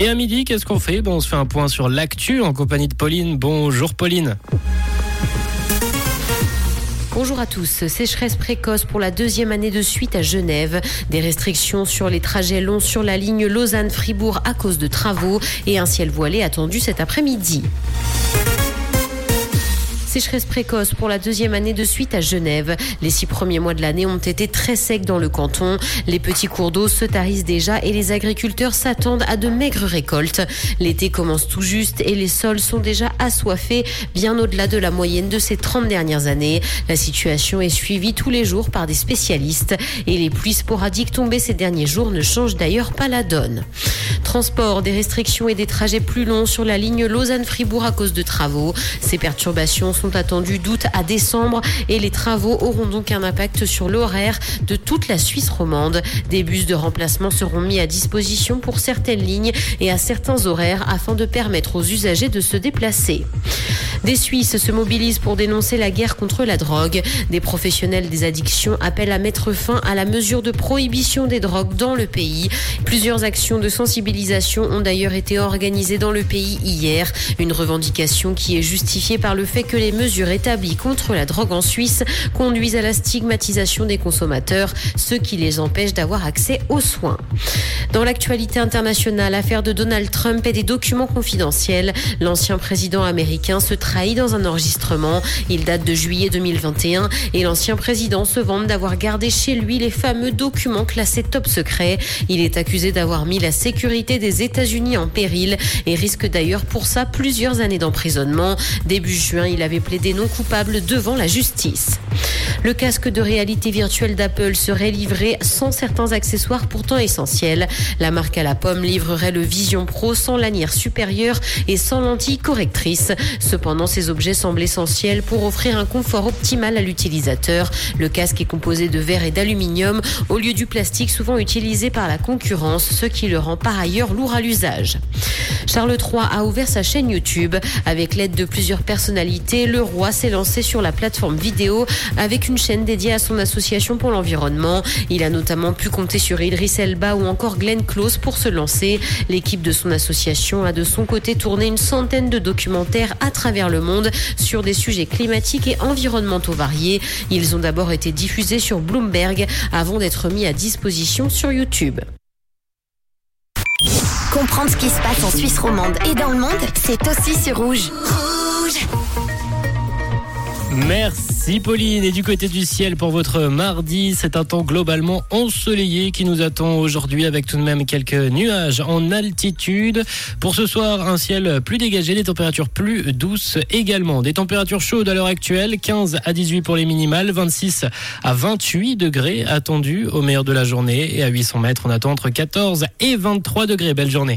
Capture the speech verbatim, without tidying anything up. Et à midi, qu'est-ce qu'on fait ? Ben, on se fait un point sur l'actu en compagnie de Pauline. Bonjour Pauline. Bonjour à tous. Sécheresse précoce pour la deuxième année de suite à Genève. Des restrictions sur les trajets longs sur la ligne Lausanne-Fribourg à cause de travaux et un ciel voilé attendu cet après-midi. Sécheresse précoce pour la deuxième année de suite à Genève. Les six premiers mois de l'année ont été très secs dans le canton. Les petits cours d'eau se tarissent déjà et les agriculteurs s'attendent à de maigres récoltes. L'été commence tout juste et les sols sont déjà assoiffés, bien au-delà de la moyenne de ces trente dernières années. La situation est suivie tous les jours par des spécialistes et les pluies sporadiques tombées ces derniers jours ne changent d'ailleurs pas la donne. Transport, des restrictions et des trajets plus longs sur la ligne Lausanne-Fribourg à cause de travaux. Ces perturbations sont sont attendus d'août à décembre et les travaux auront donc un impact sur l'horaire de toute la Suisse romande. Des bus de remplacement seront mis à disposition pour certaines lignes et à certains horaires afin de permettre aux usagers de se déplacer. Des Suisses se mobilisent pour dénoncer la guerre contre la drogue. Des professionnels des addictions appellent à mettre fin à la mesure de prohibition des drogues dans le pays. Plusieurs actions de sensibilisation ont d'ailleurs été organisées dans le pays hier. Une revendication qui est justifiée par le fait que les mesures établies contre la drogue en Suisse conduisent à la stigmatisation des consommateurs, ce qui les empêche d'avoir accès aux soins. Dans l'actualité internationale, l'affaire de Donald Trump et des documents confidentiels. L'ancien président américain se trahi dans un enregistrement. Il date de juillet deux mille vingt et un et l'ancien président se vante d'avoir gardé chez lui les fameux documents classés top secret. Il est accusé d'avoir mis la sécurité des États-Unis en péril et risque d'ailleurs pour ça plusieurs années d'emprisonnement. Début juin, il avait plaidé non coupable devant la justice. Le casque de réalité virtuelle d'Apple serait livré sans certains accessoires pourtant essentiels. La marque à la pomme livrerait le Vision Pro sans lanière supérieure et sans lentille correctrice. Cependant, ces objets semblent essentiels pour offrir un confort optimal à l'utilisateur. Le casque est composé de verre et d'aluminium au lieu du plastique souvent utilisé par la concurrence, ce qui le rend par ailleurs lourd à l'usage. Charles trois a ouvert sa chaîne YouTube. Avec l'aide de plusieurs personnalités, le roi s'est lancé sur la plateforme vidéo avec une Une chaîne dédiée à son association pour l'environnement. Il a notamment pu compter sur Idriss Elba ou encore Glenn Close pour se lancer. L'équipe de son association a de son côté tourné une centaine de documentaires à travers le monde sur des sujets climatiques et environnementaux variés. Ils ont d'abord été diffusés sur Bloomberg avant d'être mis à disposition sur YouTube. Comprendre ce qui se passe en Suisse romande et dans le monde, c'est aussi sur Rouge. Rouge. Merci Pauline, et du côté du ciel pour votre mardi, c'est un temps globalement ensoleillé qui nous attend aujourd'hui avec tout de même quelques nuages en altitude. Pour ce soir, un ciel plus dégagé, des températures plus douces également. Des températures chaudes à l'heure actuelle, quinze à dix-huit pour les minimales, vingt-six à vingt-huit degrés attendus au meilleur de la journée et à huit cents mètres on attend entre quatorze et vingt-trois degrés. Belle journée.